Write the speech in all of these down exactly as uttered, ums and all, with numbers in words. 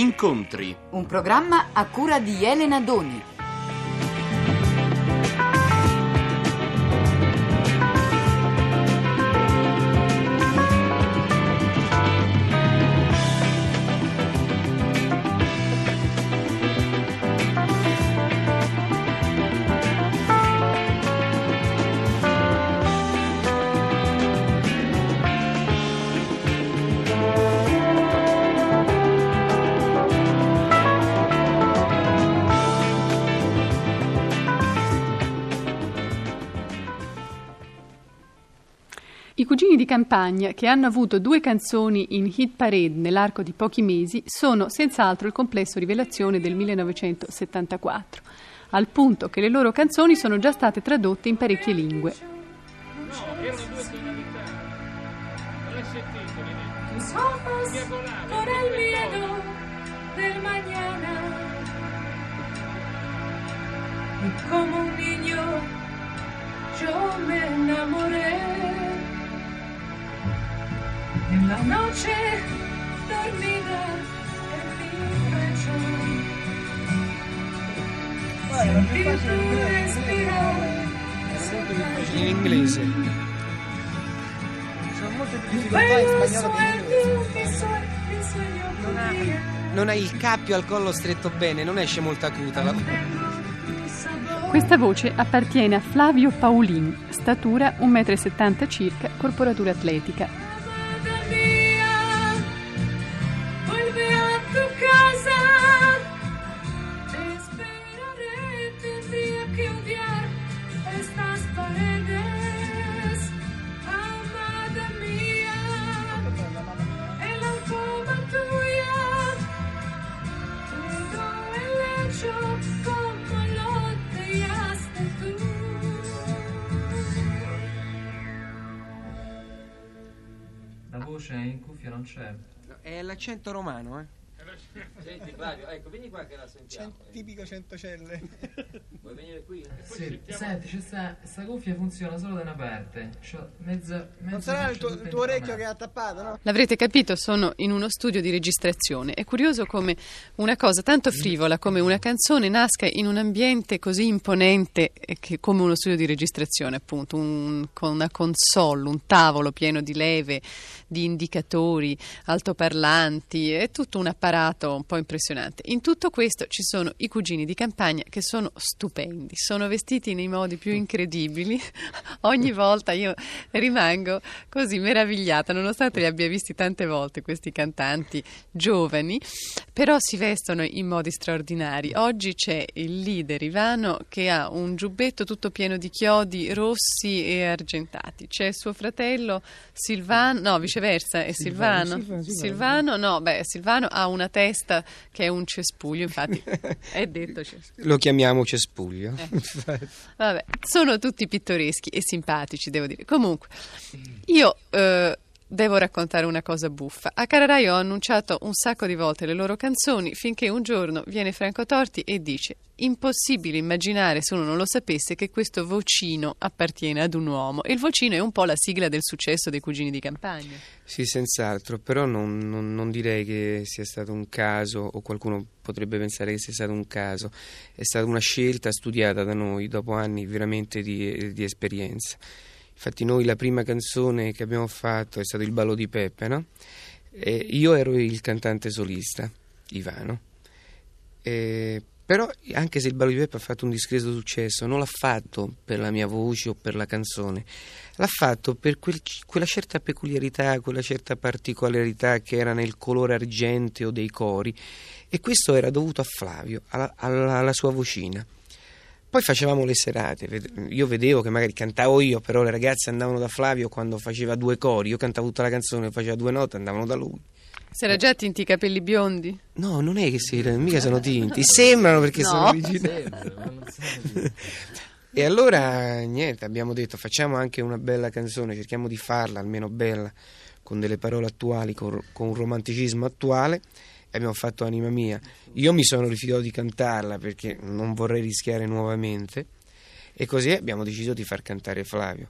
Incontri. Un programma a cura di Elena Doni. I Cugini di Campagna, che hanno avuto due canzoni in hit parade nell'arco di pochi mesi, sono senz'altro il complesso rivelazione del millenovecentosettantaquattro, al punto che le loro canzoni sono già state tradotte in parecchie lingue. No, erano due finalità. L'hai sentito, mi somos por el miedo del mañana. Y como un niño yo me enamoré. La noche dormida en mi pecho. Sentí tu respirar. In inglese. Non ha, non ha il cappio al collo stretto bene, non esce molto acuta la voce. Questa voce appartiene a Flavio Paulin, statura uno e settanta circa, corporatura atletica. La voce in cuffia non c'è. No, è l'accento romano, eh? Senti Flavio, ecco, vieni qua che la sentiamo. Cent- tipico centocelle. Vuoi venire qui? E poi sì, senti, c'è sta, sta cuffia funziona solo da una parte. Cioè, mezza, mezza non sarà il tuo, il tuo orecchio che ha tappato, no? L'avrete capito, sono in uno studio di registrazione. È curioso come una cosa tanto frivola come una canzone nasca in un ambiente così imponente che, come uno studio di registrazione, appunto, un, con una console, un tavolo pieno di leve, di indicatori, altoparlanti, è tutto un apparato un po' impressionante. In tutto questo ci sono i Cugini di Campagna, che sono stupendi, sono vestiti nei modi più incredibili. Ogni volta io rimango così meravigliata, nonostante li abbia visti tante volte questi cantanti giovani, però si vestono in modi straordinari. Oggi c'è il leader Ivano che ha un giubbetto tutto pieno di chiodi rossi e argentati, c'è suo fratello Silvano, no, viceversa, è Silvano. Silvano, Silvano, Silvano no, beh, Silvano ha una testa che è un cespuglio, infatti è detto cespuglio. Lo chiamiamo cespuglio. Eh. Vabbè, sono tutti pittoreschi e simpatici, devo dire. Comunque, io eh, devo raccontare una cosa buffa. A Cara Rai ho annunciato un sacco di volte le loro canzoni, finché un giorno viene Franco Torti e dice: impossibile immaginare, se uno non lo sapesse, che questo vocino appartiene ad un uomo. E il vocino è un po' la sigla del successo dei Cugini di Campagna. Sì, senz'altro, però non, non, non direi che sia stato un caso, o qualcuno potrebbe pensare che sia stato un caso. È stata una scelta studiata da noi dopo anni veramente di, di esperienza. Infatti noi la prima canzone che abbiamo fatto è stato Il ballo di Peppe, no? E io ero il cantante solista, Ivano, e però anche se Il ballo di Peppe ha fatto un discreto successo, non l'ha fatto per la mia voce o per la canzone, l'ha fatto per quel, quella certa peculiarità, quella certa particolarità che era nel colore argenteo dei cori, e questo era dovuto a Flavio, alla, alla, alla sua vocina. Poi facevamo le serate, io vedevo che magari cantavo io, però le ragazze andavano da Flavio quando faceva due cori, io cantavo tutta la canzone, faceva due note, andavano da lui. Si era già tinti i capelli biondi? No, non è che si, mica sono tinti, sembrano perché no, sono originali. E allora niente, abbiamo detto facciamo anche una bella canzone, cerchiamo di farla almeno bella, con delle parole attuali, con, con un romanticismo attuale. Abbiamo fatto Anima mia. Io mi sono rifiutato di cantarla perché non vorrei rischiare nuovamente, e così abbiamo deciso di far cantare Flavio.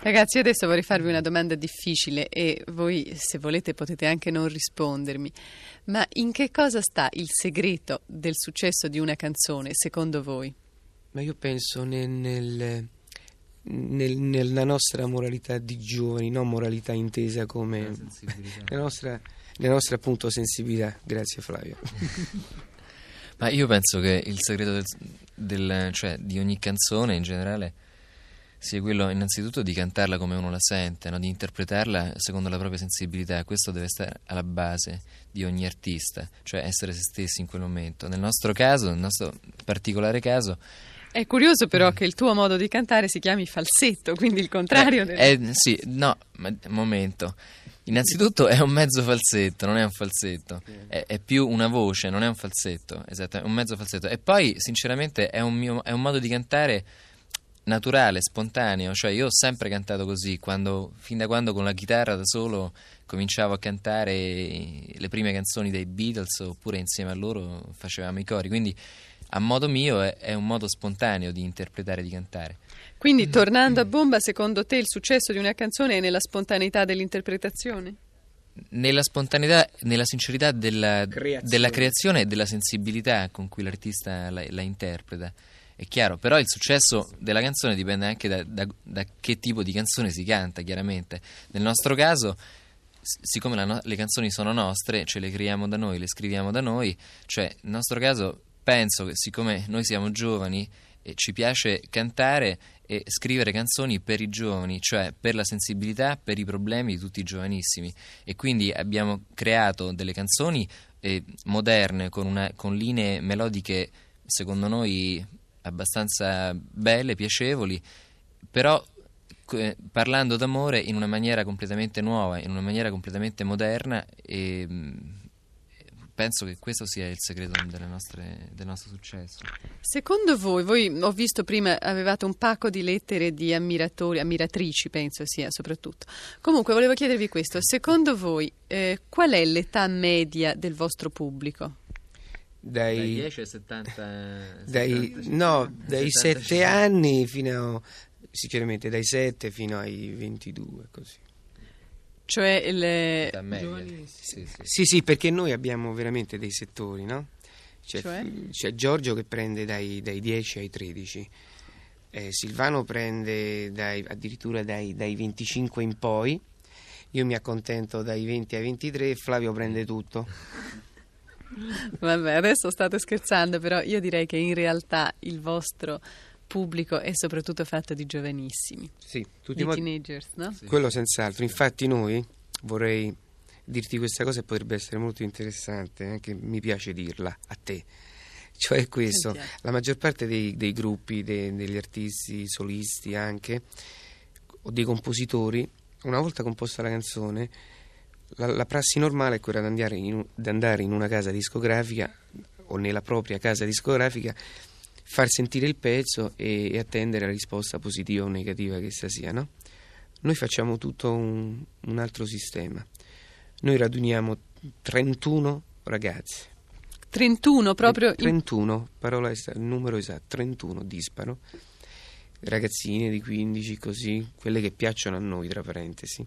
Ragazzi, adesso vorrei farvi una domanda difficile e voi, se volete, potete anche non rispondermi, ma in che cosa sta il segreto del successo di una canzone, secondo voi? Ma io penso nel, nel, nel, nella nostra moralità di giovani, non moralità intesa come la nostra, la nostra appunto sensibilità. Grazie Flavio. Ma io penso che il segreto del, del, cioè, di ogni canzone in generale sia quello innanzitutto di cantarla come uno la sente, no? Di interpretarla secondo la propria sensibilità. Questo deve stare alla base di ogni artista, cioè essere se stessi in quel momento. Nel nostro caso, nel nostro particolare caso, è curioso però eh. che il tuo modo di cantare si chiami falsetto, quindi il contrario eh, del... eh, sì, no, ma, momento innanzitutto è un mezzo falsetto, non è un falsetto, è, è più una voce, non è un falsetto, esatto, è un mezzo falsetto. E poi sinceramente è un, mio, è un modo di cantare naturale, spontaneo, cioè io ho sempre cantato così, quando, fin da quando con la chitarra da solo cominciavo a cantare le prime canzoni dei Beatles oppure insieme a loro facevamo i cori, quindi a modo mio è, è un modo spontaneo di interpretare, di cantare. Quindi tornando a bomba, secondo te il successo di una canzone è nella spontaneità dell'interpretazione? Nella spontaneità, nella sincerità della creazione, della creazione e della sensibilità con cui l'artista la, la interpreta. È chiaro, però il successo della canzone dipende anche da, da, da che tipo di canzone si canta, chiaramente. Nel nostro caso, siccome la no- le canzoni sono nostre, ce le creiamo da noi, le scriviamo da noi, cioè nel nostro caso penso che siccome noi siamo giovani e ci piace cantare e scrivere canzoni per i giovani, cioè per la sensibilità, per i problemi di tutti i giovanissimi, e quindi abbiamo creato delle canzoni eh, moderne con, una, con linee melodiche secondo noi abbastanza belle, piacevoli, però eh, parlando d'amore in una maniera completamente nuova, in una maniera completamente moderna, e mh, penso che questo sia il segreto delle nostre, del nostro successo. Secondo voi, voi ho visto prima avevate un pacco di lettere di ammiratori, ammiratrici penso sia soprattutto, comunque volevo chiedervi questo, secondo voi eh, qual è l'età media del vostro pubblico? Dai, dai dieci ai settanta, dai, settanta, no, dai settanta, sette anni fino a, sicuramente dai sette fino ai ventidue, così. Cioè le giovani, sì, sì. sì sì perché noi abbiamo veramente dei settori, no? C'è, cioè? C'è Giorgio che prende dai, dai dieci ai tredici, eh, Silvano prende dai, addirittura dai, dai venticinque in poi, io mi accontento dai venti ai ventitré e Flavio prende tutto. Vabbè, adesso state scherzando, però io direi che in realtà il vostro pubblico è soprattutto fatto di giovanissimi, sì, tutti di mod- teenagers, no? Sì. Quello senz'altro, infatti noi, vorrei dirti questa cosa e potrebbe essere molto interessante, anche eh, mi piace dirla a te, cioè questo, sentiamo. La maggior parte dei, dei gruppi, dei, degli artisti solisti anche, o dei compositori, una volta composta la canzone, La, la prassi normale è quella di andare, in, di andare in una casa discografica o nella propria casa discografica, far sentire il pezzo e, e attendere la risposta positiva o negativa che essa sia, no? Noi facciamo tutto un, un altro sistema. Noi raduniamo trentuno ragazzi. trentuno proprio? trentuno, in... parola est- numero esatto, trentuno disparo. Ragazzine di quindici, così, quelle che piacciono a noi, tra parentesi.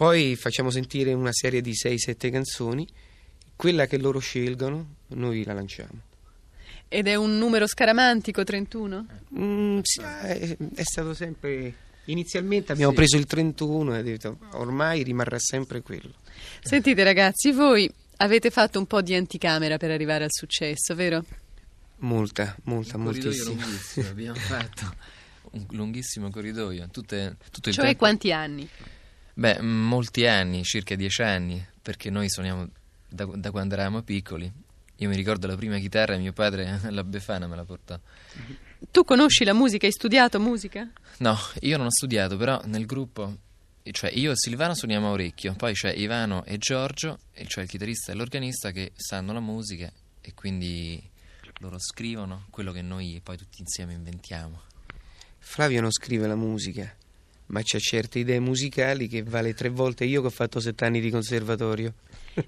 Poi facciamo sentire una serie di sei sette canzoni, quella che loro scelgono noi la lanciamo. Ed è un numero scaramantico trentuno? Mm, sì, è, è stato sempre... Inizialmente abbiamo sì. preso il trentuno e ho detto ormai rimarrà sempre quello. Sentite ragazzi, voi avete fatto un po' di anticamera per arrivare al successo, vero? Molta, molta, moltissima. Abbiamo fatto un lunghissimo corridoio. Tutte, tutto il cioè tempo. Quanti anni? Beh, molti anni, circa dieci anni, perché noi suoniamo da, da quando eravamo piccoli. Io mi ricordo la prima chitarra, mio padre la Befana me la portò. Tu conosci la musica? Hai studiato musica? No, io non ho studiato, però nel gruppo, cioè io e Silvano suoniamo a orecchio, poi c'è Ivano e Giorgio, cioè il chitarrista e l'organista, che sanno la musica e quindi loro scrivono quello che noi poi tutti insieme inventiamo. Flavio non scrive la musica, ma c'è certe idee musicali che vale tre volte io che ho fatto sette anni di conservatorio.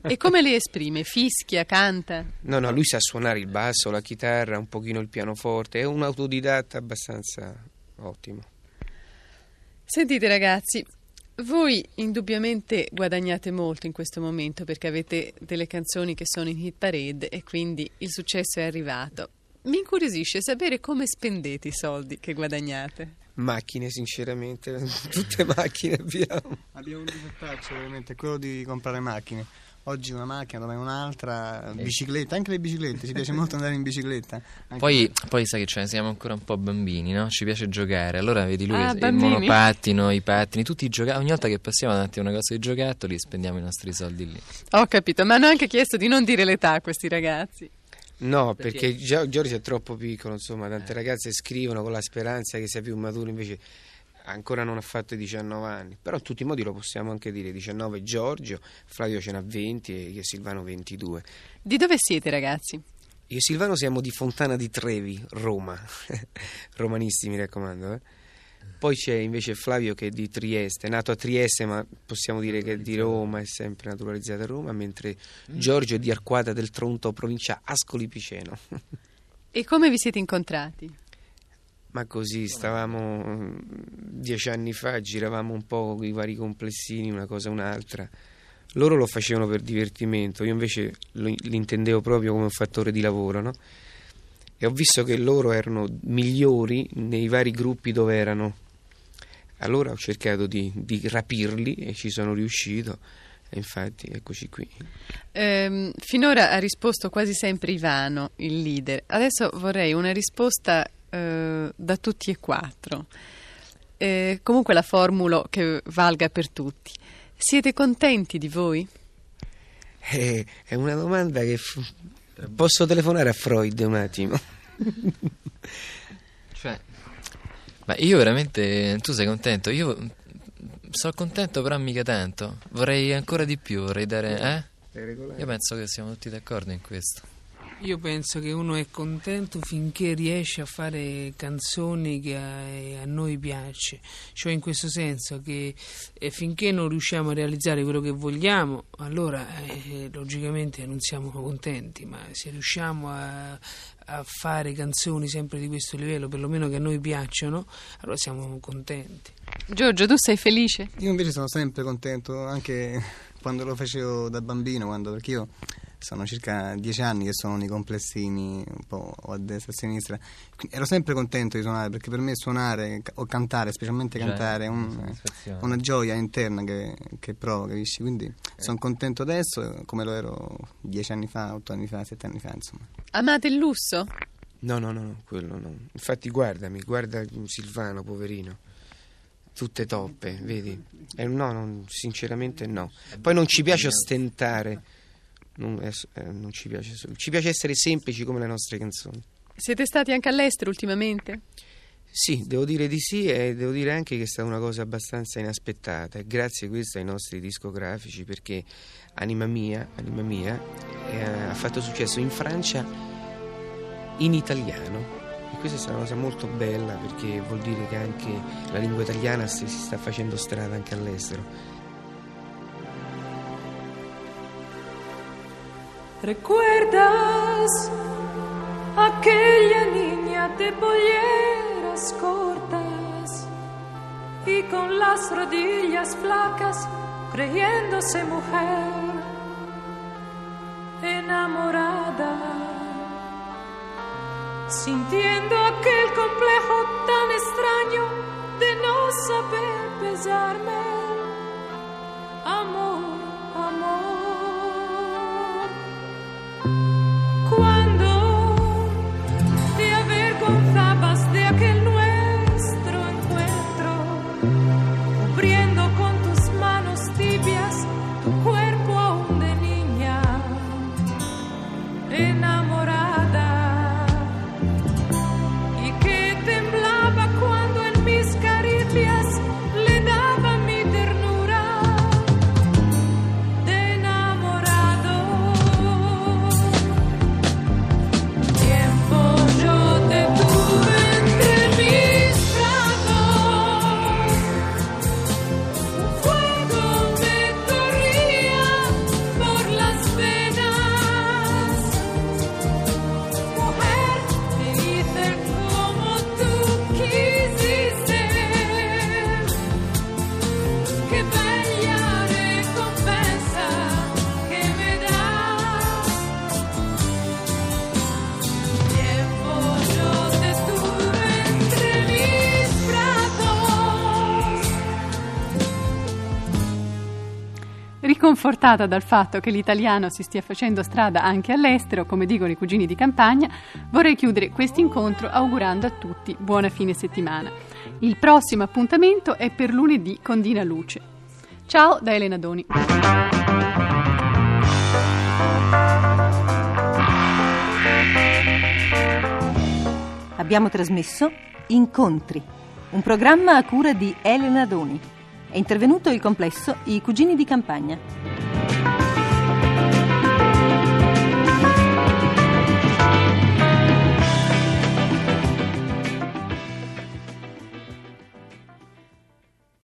E come le esprime? Fischia, canta? No, no, lui sa suonare il basso, la chitarra, un pochino il pianoforte, è un autodidatta abbastanza ottimo. Sentite ragazzi, voi indubbiamente guadagnate molto in questo momento perché avete delle canzoni che sono in hit parade e quindi il successo è arrivato. Mi incuriosisce sapere come spendete i soldi che guadagnate. Macchine, sinceramente, tutte macchine abbiamo. Abbiamo un difettaccio veramente, quello di comprare macchine. Oggi una macchina, domani un'altra, bicicletta, anche le biciclette, ci piace molto andare in bicicletta. Poi, poi sai che c'è, siamo ancora un po' bambini, no? Ci piace giocare, allora vedi lui ah, il monopattino, i pattini, tutti i giocattoli, ogni volta che passiamo davanti a una cosa di giocattoli spendiamo i nostri soldi lì. Ho capito, ma hanno anche chiesto di non dire l'età a questi ragazzi. No, perché, perché Giorgio è troppo piccolo, insomma, tante eh. ragazze scrivono con la speranza che sia più maturo, invece ancora non ha fatto i diciannove anni, però in tutti i modi lo possiamo anche dire, diciannove Giorgio, Flavio ce n'ha venti e io Silvano ventidue. Di dove siete ragazzi? Io e Silvano siamo di Fontana di Trevi, Roma, romanisti mi raccomando, eh? Poi c'è invece Flavio che è di Trieste, è nato a Trieste ma possiamo dire che è di Roma, è sempre naturalizzato a Roma, mentre Giorgio è di Arquata del Tronto, provincia Ascoli Piceno. E come vi siete incontrati? Ma così, stavamo dieci anni fa, giravamo un po' i vari complessini, una cosa o un'altra. Loro lo facevano per divertimento, io invece l'intendevo proprio come un fattore di lavoro, no? E ho visto che loro erano migliori nei vari gruppi dove erano. Allora ho cercato di, di rapirli e ci sono riuscito, e infatti eccoci qui. Ehm, finora ha risposto quasi sempre Ivano, il leader. Adesso vorrei una risposta eh, da tutti e quattro. Eh, comunque la formulo che valga per tutti. Siete contenti di voi? Eh, è una domanda che... Posso telefonare a Freud un attimo? Cioè... Ma io veramente, tu sei contento? Io sono contento però mica tanto, vorrei ancora di più, vorrei dare, eh? Io penso che siamo tutti d'accordo in questo. Io penso che uno è contento finché riesce a fare canzoni che a, a noi piace, cioè in questo senso che eh, finché non riusciamo a realizzare quello che vogliamo, allora eh, logicamente non siamo contenti, ma se riusciamo a, a fare canzoni sempre di questo livello, perlomeno che a noi piacciono, allora siamo contenti. Giorgio, tu sei felice? Io invece sono sempre contento, anche quando lo facevo da bambino, quando, perché io... sono circa dieci anni che sono nei complessini un po' a destra e a sinistra, ero sempre contento di suonare perché per me suonare o cantare, specialmente cantare, è un, una gioia interna che, che provo, capisci? Quindi eh. sono contento adesso come lo ero dieci anni fa, otto anni fa, sette anni fa, insomma. Amate il lusso? No, no, no, no, quello no. Infatti guardami, guarda Silvano, poverino. Tutte toppe, vedi? Eh, no, non, sinceramente no. Poi non ci piace ostentare. Non, è, eh, non ci piace, ci piace essere semplici come le nostre canzoni. Siete stati anche all'estero ultimamente? Sì, devo dire di sì, e devo dire anche che è stata una cosa abbastanza inaspettata. Grazie a questo ai nostri discografici, perché Anima Mia, Anima Mia eh, ha fatto successo in Francia in italiano. E questa è stata una cosa molto bella perché vuol dire che anche la lingua italiana si sta facendo strada anche all'estero. ¿Recuerdas aquella niña de polleras cortas y con las rodillas flacas creyéndose mujer enamorada, sintiendo aquel complejo tan extraño de no saber besarme? Amor, amor. Enamorada y que temblaba cuando en mis caricias le daba mi sconfortata dal fatto che l'italiano si stia facendo strada anche all'estero, come dicono i Cugini di Campagna, vorrei chiudere questo incontro augurando a tutti buona fine settimana. Il prossimo appuntamento è per lunedì con Dina Luce. Ciao da Elena Doni. Abbiamo trasmesso Incontri, un programma a cura di Elena Doni. È intervenuto il complesso I Cugini di Campagna.